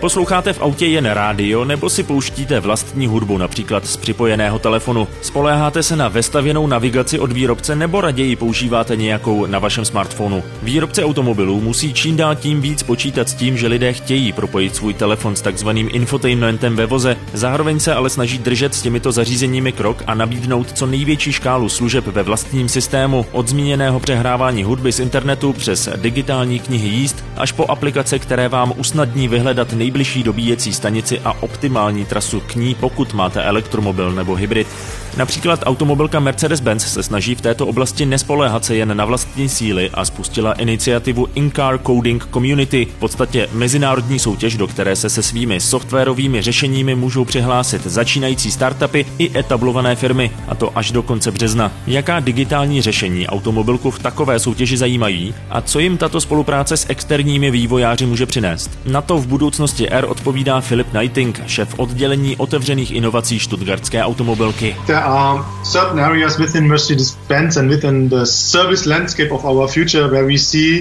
Posloucháte v autě jen rádio nebo si pouštíte vlastní hudbu, například z připojeného telefonu. Spoléháte se na vestavěnou navigaci od výrobce nebo raději používáte nějakou na vašem smartphonu. Výrobce automobilů musí čím dál tím víc počítat s tím, že lidé chtějí propojit svůj telefon s takzvaným infotainmentem ve voze. Zároveň se ale snaží držet s těmito zařízeními krok a nabídnout co největší škálu služeb ve vlastním systému, od zmíněného přehrávání hudby z internetu přes digitální knihy jízd až po aplikace, které vám usnadní vyhledat nejbližší dobíjecí stanici a optimální trasu k ní, pokud máte elektromobil nebo hybrid. Například automobilka Mercedes-Benz se snaží v této oblasti nespoléhat se jen na vlastní síly a spustila iniciativu In-Car Coding Community, v podstatě mezinárodní soutěž, do které se svými softwarovými řešeními můžou přihlásit začínající startupy i etablované firmy, a to až do konce března. Jaká digitální řešení automobilku v takové soutěži zajímají a co jim tato spolupráce s externími vývojáři může přinést? Na to v budoucnosti R odpovídá Filip Nitting, šéf oddělení otevřených inovací stuttgartské automobilky.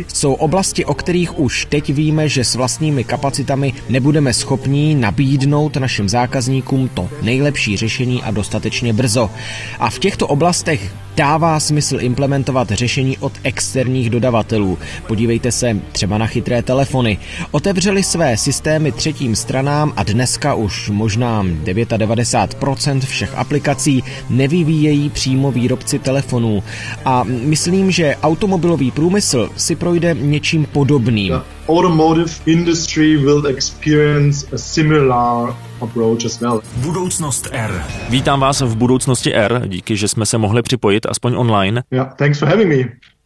Jsou oblasti, o kterých už teď víme, že s vlastními kapacitami nebudeme schopni nabídnout našim zákazníkům to nejlepší řešení a dostatečně brzo. A v těchto oblastech dává smysl implementovat řešení od externích dodavatelů. Podívejte se třeba na chytré telefony. Otevřeli své systémy třetím stranám a dneska už možná 99% všech aplikací nevyvíjejí přímo výrobci telefonů. A myslím, že automobilový průmysl si projde něčím podobným. Automotive industry will experience a similar approach as well. Budoucnost R. Vítám vás v budoucnosti R. Díky, že jsme se mohli připojit aspoň online. Yeah, thanks for having me.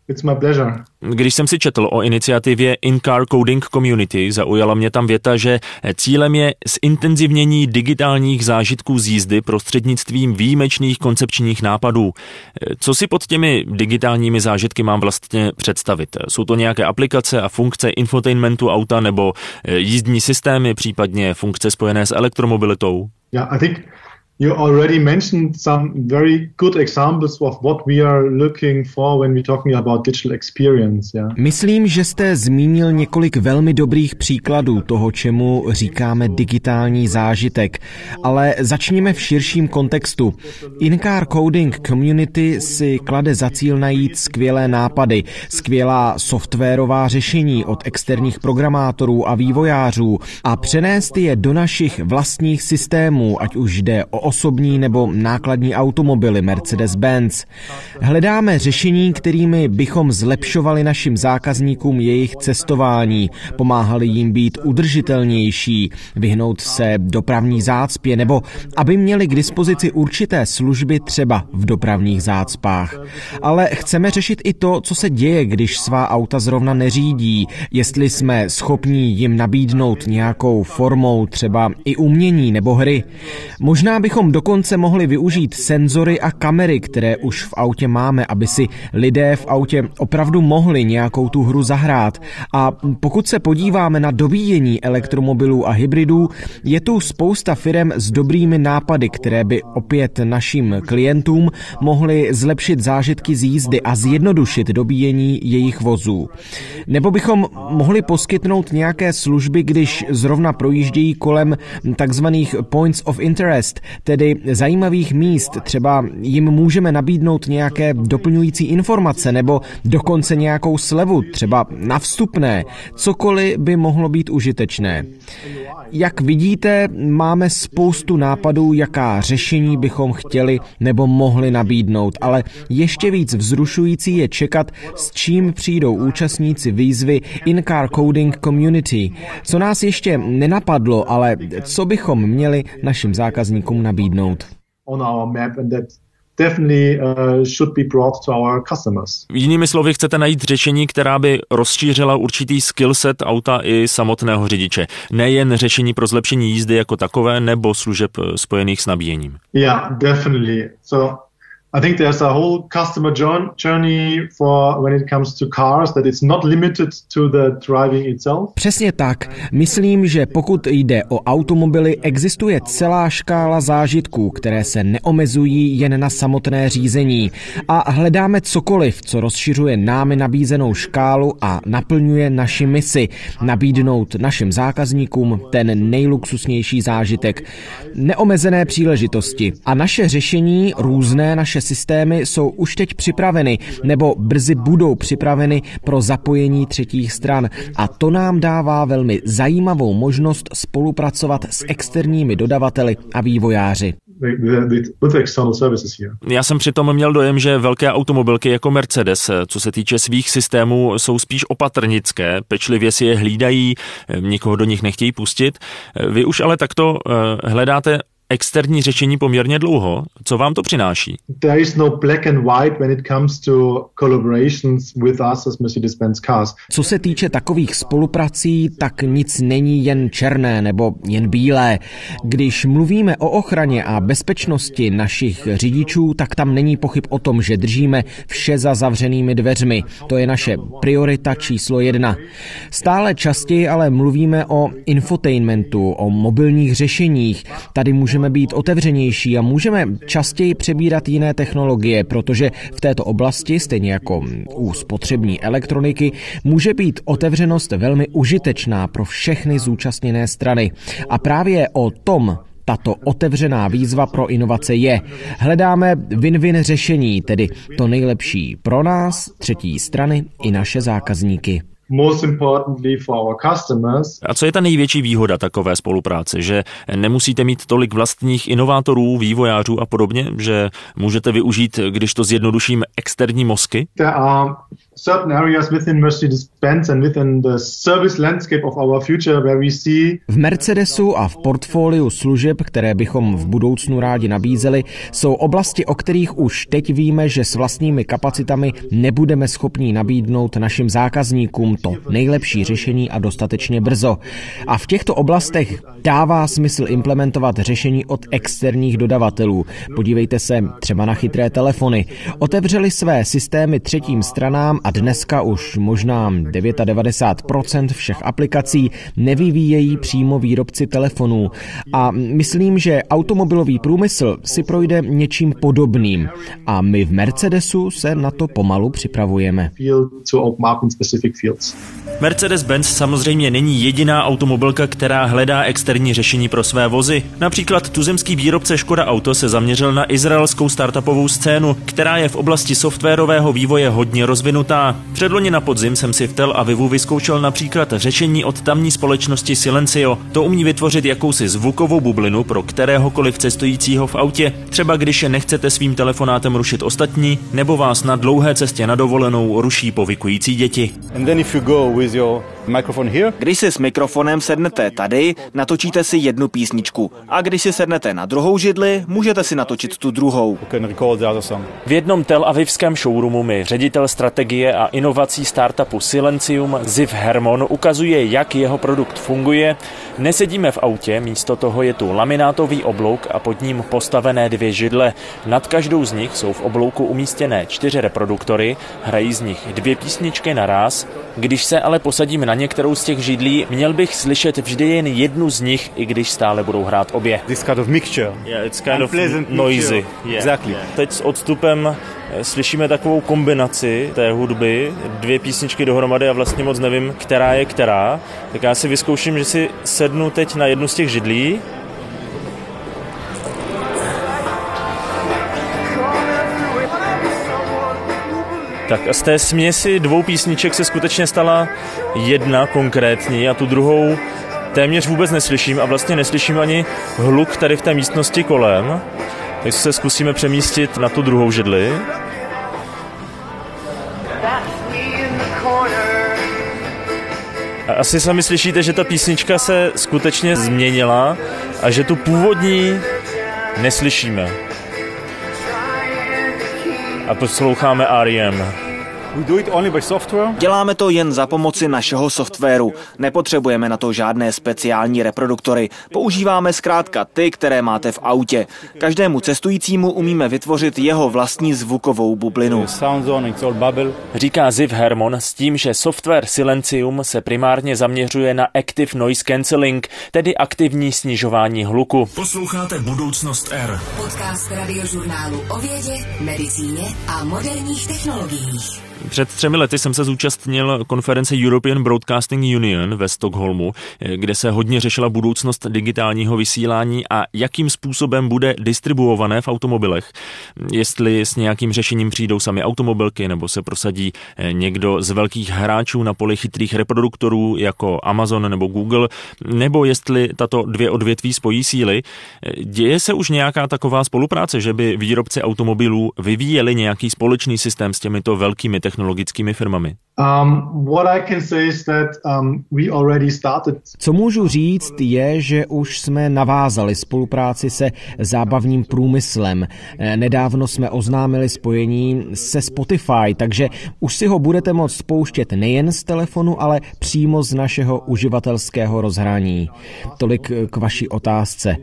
It's my pleasure. Když jsem si četl o iniciativě In-Car Coding Community, zaujala mě tam věta, že cílem je zintenzivnění digitálních zážitků z jízdy prostřednictvím výjimečných koncepčních nápadů. Co si pod těmi digitálními zážitky mám vlastně představit? Jsou to nějaké aplikace a funkce infotainmentu auta nebo jízdní systémy, případně funkce spojené s elektromobilitou? Yeah, I think you already mentioned some very good examples of what we are looking for when we're talking about digital experience. Yeah? Myslím, že jste zmínil několik velmi dobrých příkladů toho, čemu říkáme digitální zážitek. Ale začněme v širším kontextu. In-Car Coding Community si klade za cíl najít skvělé nápady, skvělá softwarová řešení od externích programátorů a vývojářů a přenést je do našich vlastních systémů, ať už jde o osobní nebo nákladní automobily Mercedes-Benz. Hledáme řešení, kterými bychom zlepšovali našim zákazníkům jejich cestování, pomáhali jim být udržitelnější, vyhnout se dopravní zácpě nebo aby měli k dispozici určité služby třeba v dopravních zácpách. Ale chceme řešit i to, co se děje, když svá auta zrovna neřídí, jestli jsme schopni jim nabídnout nějakou formou třeba i umění nebo hry. Možná bychom dokonce mohli využít senzory a kamery, které už v autě máme, aby si lidé v autě opravdu mohli nějakou tu hru zahrát. A pokud se podíváme na dobíjení elektromobilů a hybridů, je tu spousta firem s dobrými nápady, které by opět našim klientům mohly zlepšit zážitky z jízdy a zjednodušit dobíjení jejich vozů. Nebo bychom mohli poskytnout nějaké služby, když zrovna projíždějí kolem takzvaných points of interest, tedy zajímavých míst, třeba jim můžeme nabídnout nějaké doplňující informace nebo dokonce nějakou slevu, třeba na vstupné, cokoliv by mohlo být užitečné. Jak vidíte, máme spoustu nápadů, jaká řešení bychom chtěli nebo mohli nabídnout, ale ještě víc vzrušující je čekat, s čím přijdou účastníci výzvy In-Car Coding Community. Co nás ještě nenapadlo, ale co bychom měli našim zákazníkům nabídnout. Jinými slovy, chcete najít řešení, která by rozšířila určitý skill set auta i samotného řidiče. Nejen řešení pro zlepšení jízdy jako takové, nebo služeb spojených s nabíjením. Yeah, definitely. So I think there's a whole customer journey for when it comes to cars that it's not limited to the driving itself. Přesně tak. Myslím, že pokud jde o automobily, existuje celá škála zážitků, které se neomezují jen na samotné řízení. A hledáme cokoliv, co rozšiřuje námi nabízenou škálu a naplňuje naši misi nabídnout našim zákazníkům ten nejluxusnější zážitek. Neomezené příležitosti a naše řešení, různé naše systémy jsou už teď připraveny nebo brzy budou připraveny pro zapojení třetích stran a to nám dává velmi zajímavou možnost spolupracovat s externími dodavateli a vývojáři. Já jsem přitom měl dojem, že velké automobilky jako Mercedes, co se týče svých systémů, jsou spíš opatrnické, pečlivě si je hlídají, nikoho do nich nechtějí pustit. Vy už ale takto hledáte externí řešení poměrně dlouho. Co vám to přináší? There is no black and white when it comes to collaborations with us as Mercedes-Benz cars. Co se týče takových spoluprací, tak nic není jen černé nebo jen bílé. Když mluvíme o ochraně a bezpečnosti našich řidičů, tak tam není pochyb o tom, že držíme vše za zavřenými dveřmi. To je naše priorita číslo 1. Stále častěji ale mluvíme o infotainmentu, o mobilních řešeních. Tady můžeme být otevřenější a můžeme častěji přebírat jiné technologie, protože v této oblasti, stejně jako u spotřební elektroniky, může být otevřenost velmi užitečná pro všechny zúčastněné strany. A právě o tom tato otevřená výzva pro inovace je. Hledáme win-win řešení, tedy to nejlepší pro nás, třetí strany i naše zákazníky. Most importantly for our customers. A co je ta největší výhoda takové spolupráce? Že nemusíte mít tolik vlastních inovátorů, vývojářů a podobně? Že můžete využít, když to zjednoduším, externí mozky? There are certain areas within Mercedes-Benz and within the service landscape of our future where we see... V Mercedesu a v portfoliu služeb, které bychom v budoucnu rádi nabízeli, jsou oblasti, o kterých už teď víme, že s vlastními kapacitami nebudeme schopni nabídnout našim zákazníkům to nejlepší řešení a dostatečně brzo. A v těchto oblastech dává smysl implementovat řešení od externích dodavatelů. Podívejte se třeba na chytré telefony. Otevřeli své systémy třetím stranám a dneska už možná 99% všech aplikací nevyvíjejí přímo výrobci telefonů. A myslím, že automobilový průmysl si projde něčím podobným. A my v Mercedesu se na to pomalu připravujeme. Mercedes-Benz samozřejmě není jediná automobilka, která hledá externí řešení pro své vozy. Například tuzemský výrobce Škoda Auto se zaměřil na izraelskou startupovou scénu, která je v oblasti softwarového vývoje hodně rozvinutá. Předloni na podzim jsem si v Tel Avivu vyzkoušel například řešení od tamní společnosti Silencio. To umí vytvořit jakousi zvukovou bublinu pro kteréhokoliv cestujícího v autě, třeba když nechcete svým telefonátem rušit ostatní, nebo vás na dlouhé cestě na dovolenou ruší povikující děti. Když si s mikrofonem sednete tady, natočíte si jednu písničku. A když si sednete na druhou židli, můžete si natočit tu druhou. V jednom telavivském showroomu mi ředitel strategie a inovací startupu Silentium Ziv Hermon ukazuje, jak jeho produkt funguje. Nesedíme v autě, místo toho je tu laminátový oblouk a pod ním postavené 2 židle. Nad každou z nich jsou v oblouku umístěné 4 reproduktory, hrají z nich 2 písničky naráz. Když se ale posadím na některou z těch židlí, měl bych slyšet vždy jen jednu z nich, i když stále budou hrát obě. This kind of mixture. Yeah, it's kind of noisy. Yeah, exactly. Yeah. Teď s odstupem slyšíme takovou kombinaci té hudby, 2 písničky dohromady a vlastně moc nevím, která je která. Tak já si vyzkouším, že si sednu teď na jednu z těch židlí. Tak a z té směsi 2 písniček se skutečně stala jedna konkrétní a tu druhou téměř vůbec neslyším a vlastně neslyším ani hluk tady v té místnosti kolem. Takže se zkusíme přemístit na tu druhou židli. A asi sami slyšíte, že ta písnička se skutečně změnila a že tu původní neslyšíme. A posloucháme R.E.M. Děláme to jen za pomoci našeho softwaru. Nepotřebujeme na to žádné speciální reproduktory. Používáme zkrátka ty, které máte v autě. Každému cestujícímu umíme vytvořit jeho vlastní zvukovou bublinu. Říká Ziv Hermon s tím, že software Silentium se primárně zaměřuje na Active Noise Cancelling, tedy aktivní snižování hluku. Posloucháte Budoucnost R. Podcast radiožurnálu o vědě, medicíně a moderních technologiích. Před 3 lety jsem se zúčastnil konference European Broadcasting Union ve Stockholmu, kde se hodně řešila budoucnost digitálního vysílání a jakým způsobem bude distribuované v automobilech. Jestli s nějakým řešením přijdou sami automobilky nebo se prosadí někdo z velkých hráčů na poli chytrých reproduktorů jako Amazon nebo Google, nebo jestli tato 2 odvětví spojí síly. Děje se už nějaká taková spolupráce, že by výrobci automobilů vyvíjeli nějaký společný systém s těmito velkými technologickými firmami? Co můžu říct je, že už jsme navázali spolupráci se zábavním průmyslem. Nedávno jsme oznámili spojení se Spotify, takže už si ho budete moct spouštět nejen z telefonu, ale přímo z našeho uživatelského rozhraní. Tolik k vaší otázce.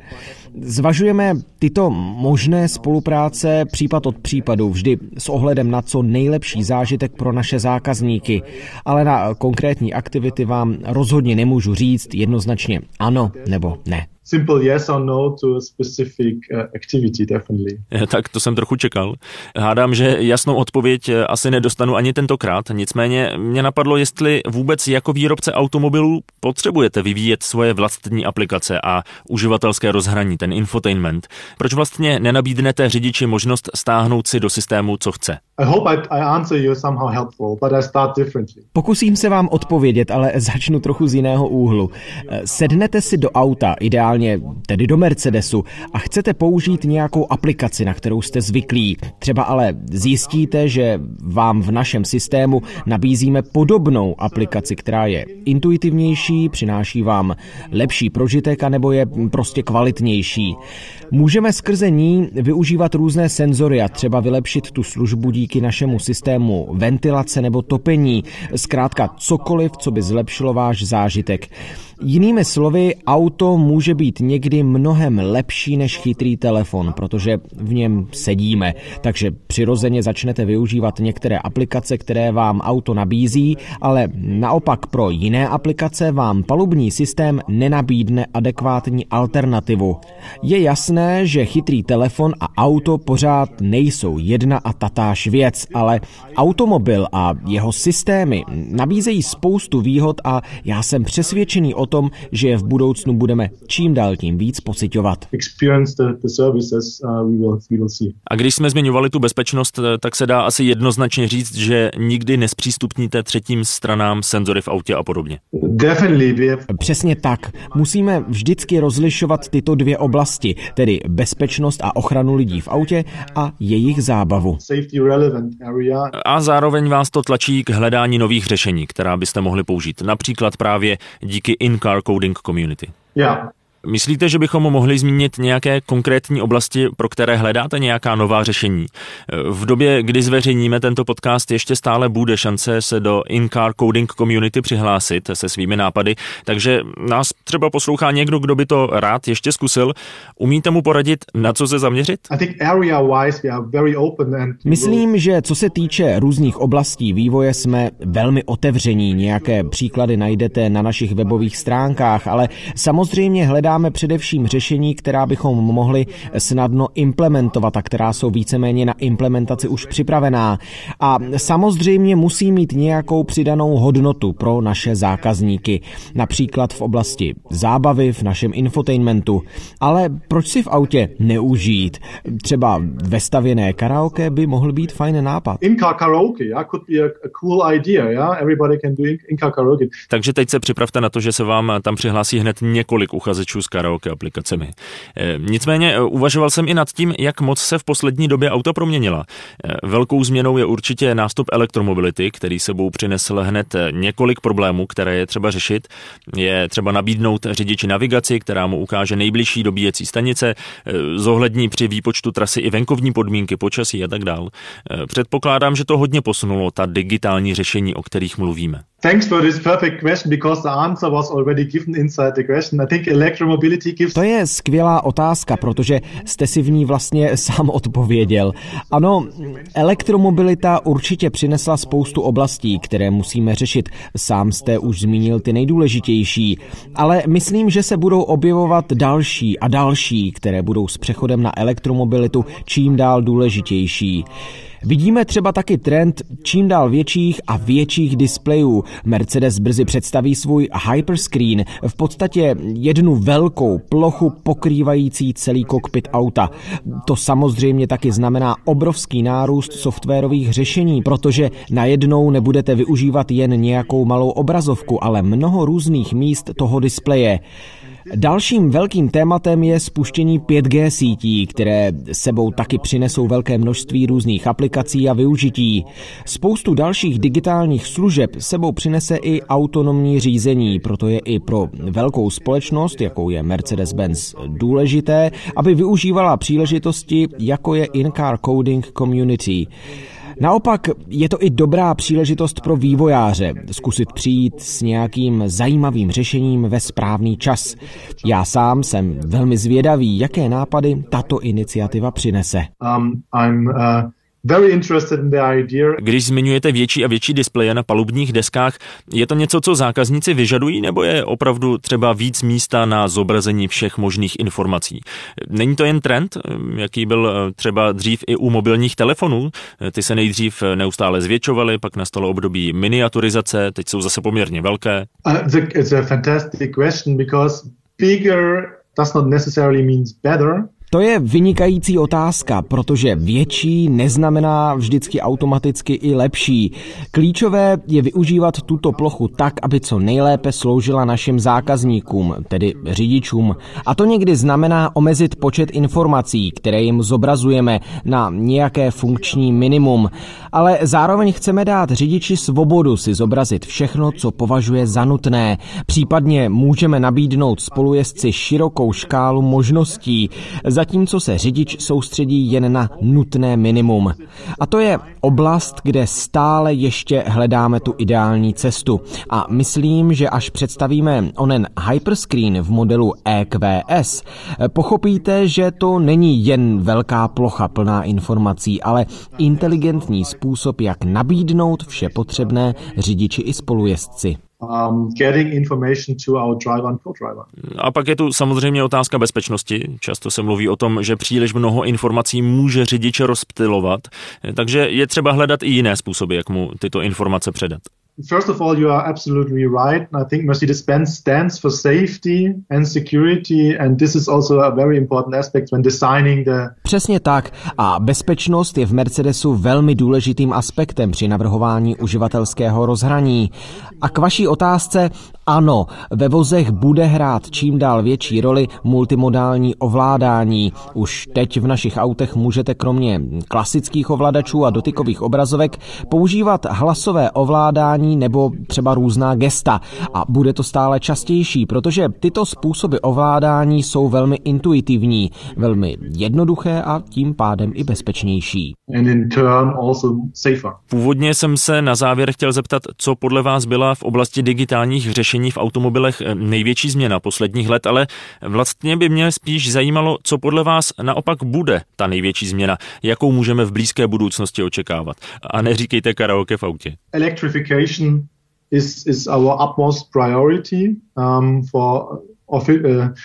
Zvažujeme tyto možné spolupráce případ od případu, vždy s ohledem na co nejlepší zážitek pro naše zákazníky, ale na konkrétní aktivity vám rozhodně nemůžu říct jednoznačně ano nebo ne. Simple yes or no to a specific activity, definitely. Tak to jsem trochu čekal. Hádám, že jasnou odpověď asi nedostanu ani tentokrát, nicméně mě napadlo, jestli vůbec jako výrobce automobilů potřebujete vyvíjet svoje vlastní aplikace a uživatelské rozhraní, ten infotainment. Proč vlastně nenabídnete řidiči možnost stáhnout si do systému, co chce? Pokusím se vám odpovědět, ale začnu trochu z jiného úhlu. Sednete si do auta, ideálně tedy do Mercedesu, a chcete použít nějakou aplikaci, na kterou jste zvyklí. Třeba ale zjistíte, že vám v našem systému nabízíme podobnou aplikaci, která je intuitivnější, přináší vám lepší prožitek a nebo je prostě kvalitnější. Můžeme skrze ní využívat různé senzory a třeba vylepšit tu službu díky našemu systému ventilace nebo topení, zkrátka cokoliv, co by zlepšilo váš zážitek. Jinými slovy, auto může být někdy mnohem lepší než chytrý telefon, protože v něm sedíme, takže přirozeně začnete využívat některé aplikace, které vám auto nabízí, ale naopak pro jiné aplikace vám palubní systém nenabídne adekvátní alternativu. Je jasné, že chytrý telefon a auto pořád nejsou jedna a tatáž věc, ale automobil a jeho systémy nabízejí spoustu výhod a já jsem přesvědčený o tom, že je v budoucnu budeme čím dál tím víc pociťovat. A když jsme zmiňovali tu bezpečnost, tak se dá asi jednoznačně říct, že nikdy nespřístupníte třetím stranám senzory v autě a podobně. Přesně tak. Musíme vždycky rozlišovat tyto 2 oblasti, tedy bezpečnost a ochranu lidí v autě a jejich zábavu. A zároveň vás to tlačí k hledání nových řešení, která byste mohli použít, například právě díky In-Car Coding Community. Yeah. Myslíte, že bychom mohli zmínit nějaké konkrétní oblasti, pro které hledáte nějaká nová řešení? V době, kdy zveřejníme tento podcast, ještě stále bude šance se do In-Car Coding Community přihlásit se svými nápady, takže nás třeba poslouchá někdo, kdo by to rád ještě zkusil. Umíte mu poradit, na co se zaměřit? Myslím, že co se týče různých oblastí vývoje, jsme velmi otevření. Nějaké příklady najdete na našich webových stránkách, ale samozřejmě hledáme především řešení, která bychom mohli snadno implementovat a která jsou víceméně na implementaci už připravená. A samozřejmě musí mít nějakou přidanou hodnotu pro naše zákazníky, například v oblasti zábavy, v našem infotainmentu. Ale proč si v autě neužít? Třeba vestavěné karaoke by mohl být fajn nápad. In-car karaoke, could be a cool idea, Everybody can do in-car karaoke. Takže teď se připravte na to, že se vám tam přihlásí hned několik uchazečů počítačů s karaoke aplikacemi. Nicméně uvažoval jsem i nad tím, jak moc se v poslední době auta proměnila. Velkou změnou je určitě nástup elektromobility, který sebou přinesl hned několik problémů, které je třeba řešit. Je třeba nabídnout řidiči navigaci, která mu ukáže nejbližší dobíjecí stanice, zohlední při výpočtu trasy i venkovní podmínky, počasí a tak dál. Předpokládám, že to hodně posunulo ta digitální řešení, o kterých mluvíme. To je skvělá otázka, protože jste si v ní vlastně sám odpověděl. Ano, elektromobilita určitě přinesla spoustu oblastí, které musíme řešit. Sám jste už zmínil ty nejdůležitější, ale myslím, že se budou objevovat další a další, které budou s přechodem na elektromobilitu čím dál důležitější. Vidíme třeba taky trend čím dál větších a větších displejů. Mercedes brzy představí svůj hyperscreen, v podstatě jednu velkou plochu pokrývající celý kokpit auta. To samozřejmě taky znamená obrovský nárůst softwarových řešení, protože najednou nebudete využívat jen nějakou malou obrazovku, ale mnoho různých míst toho displeje. Dalším velkým tématem je spuštění 5G sítí, které sebou taky přinesou velké množství různých aplikací a využití. Spoustu dalších digitálních služeb sebou přinese i autonomní řízení, proto je i pro velkou společnost, jakou je Mercedes-Benz, důležité, aby využívala příležitosti, jako je In-Car Coding Community. Naopak je to i dobrá příležitost pro vývojáře zkusit přijít s nějakým zajímavým řešením ve správný čas. Já sám jsem velmi zvědavý, jaké nápady tato iniciativa přinese. Když zmiňujete větší a větší displeje na palubních deskách, je to něco, co zákazníci vyžadují, nebo je opravdu třeba víc místa na zobrazení všech možných informací? Není to jen trend, jaký byl třeba dřív i u mobilních telefonů? Ty se nejdřív neustále zvětšovaly, pak nastalo období miniaturizace, teď jsou zase poměrně velké. It's a fantastic question because bigger does not necessarily means better. To je vynikající otázka, protože větší neznamená vždycky automaticky i lepší. Klíčové je využívat tuto plochu tak, aby co nejlépe sloužila našim zákazníkům, tedy řidičům. A to někdy znamená omezit počet informací, které jim zobrazujeme, na nějaké funkční minimum. Ale zároveň chceme dát řidiči svobodu si zobrazit všechno, co považuje za nutné. Případně můžeme nabídnout spolujezdci širokou škálu možností, zatímco se řidič soustředí jen na nutné minimum. A to je oblast, kde stále ještě hledáme tu ideální cestu. A myslím, že až představíme onen hyperscreen v modelu EQS, pochopíte, že to není jen velká plocha plná informací, ale inteligentní způsob, jak nabídnout vše potřebné řidiči i spolujezdci. Getting information to our driver and co-driver. A pak je tu samozřejmě otázka bezpečnosti. Často se mluví o tom, že příliš mnoho informací může řidiče rozptylovat, takže je třeba hledat i jiné způsoby, jak mu tyto informace předat. First of all, you are absolutely right. I think Mercedes-Benz stands for safety and security, and this is also a very important aspect when designing the... Přesně tak. A bezpečnost je v Mercedesu velmi důležitým aspektem při navrhování uživatelského rozhraní. A k vaší otázce, ano, ve vozech bude hrát čím dál větší roli multimodální ovládání. Už teď v našich autech můžete kromě klasických ovladačů a dotykových obrazovek používat hlasové ovládání nebo třeba různá gesta. A bude to stále častější, protože tyto způsoby ovládání jsou velmi intuitivní, velmi jednoduché a tím pádem i bezpečnější. Původně jsem se na závěr chtěl zeptat, co podle vás byla v oblasti digitálních řešení v automobilech největší změna posledních let, ale vlastně by mě spíš zajímalo, co podle vás naopak bude ta největší změna, jakou můžeme v blízké budoucnosti očekávat. A neříkejte karaoke v autě. Electrification is our utmost priority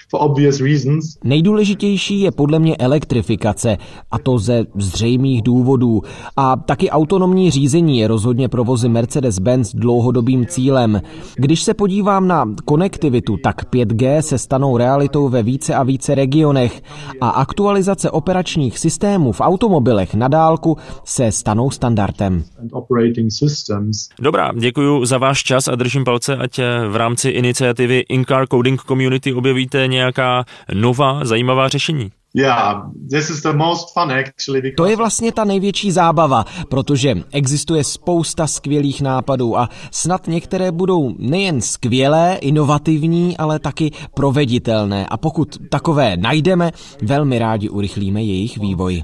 for obvious reasons. Nejdůležitější je podle mě elektrifikace, a to ze zřejmých důvodů. A taky autonomní řízení je rozhodně pro vozy Mercedes-Benz dlouhodobým cílem. Když se podívám na konektivitu, tak 5G se stanou realitou ve více a více regionech a aktualizace operačních systémů v automobilech na dálku se stanou standardem. Dobrá, děkuji za váš čas a držím palce, ať v rámci iniciativy In-Car Coding Community community objevíte nějaká nová zajímavá řešení. To je vlastně ta největší zábava, protože existuje spousta skvělých nápadů a snad některé budou nejen skvělé, inovativní, ale taky proveditelné. A pokud takové najdeme, velmi rádi urychlíme jejich vývoj.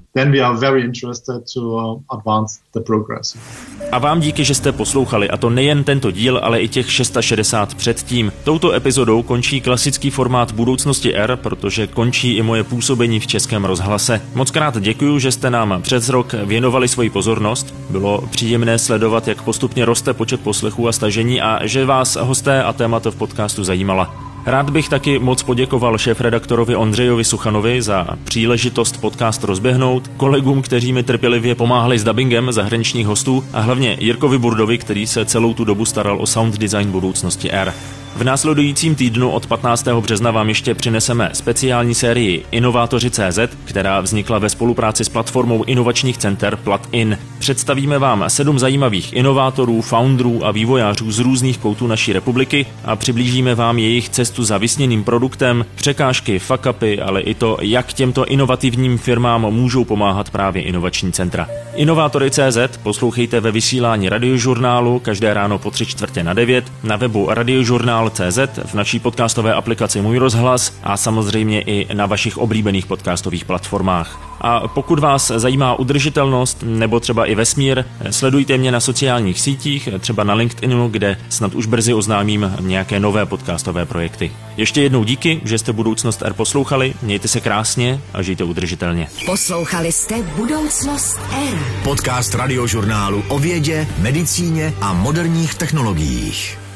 A vám díky, že jste poslouchali, a to nejen tento díl, ale i těch 660 předtím. Touto epizodou končí klasický formát Budoucnosti R, protože končí i moje působení v Českém rozhlase. Mockrát děkuju, že jste nám přes rok věnovali svoji pozornost. Bylo příjemné sledovat, jak postupně roste počet poslechů a stažení a že vás hosté a témata v podcastu zajímala. Rád bych taky moc poděkoval šéfredaktorovi Ondřejovi Suchanovi za příležitost podcast rozběhnout, kolegům, kteří mi trpělivě pomáhali s dubbingem zahraničních hostů a hlavně Jirkovi Burdovi, který se celou tu dobu staral o sound design Budoucnosti R. V následujícím týdnu od 15. března vám ještě přineseme speciální sérii Inovátoři.cz, která vznikla ve spolupráci s platformou inovačních center Plat.In. Představíme vám 7 zajímavých inovátorů, founderů a vývojářů z různých koutů naší republiky a přiblížíme vám jejich cestu za vysněným produktem, překážky, fuck-upy, ale i to, jak těmto inovativním firmám můžou pomáhat právě inovační centra. Inovátory.cz poslouchejte ve vysílání Radiožurnálu každé ráno po 8:45, na webu radiožurnál.cz, v naší podcastové aplikaci Můj rozhlas a samozřejmě i na vašich oblíbených podcastových platformách. A pokud vás zajímá udržitelnost nebo třeba i vesmír, sledujte mě na sociálních sítích, třeba na LinkedInu, kde snad už brzy oznámím nějaké nové podcastové projekty. Ještě jednou díky, že jste Budoucnost R poslouchali, mějte se krásně a žijte udržitelně. Poslouchali jste Budoucnost R. Podcast Radiožurnálu o vědě, medicíně a moderních technologiích.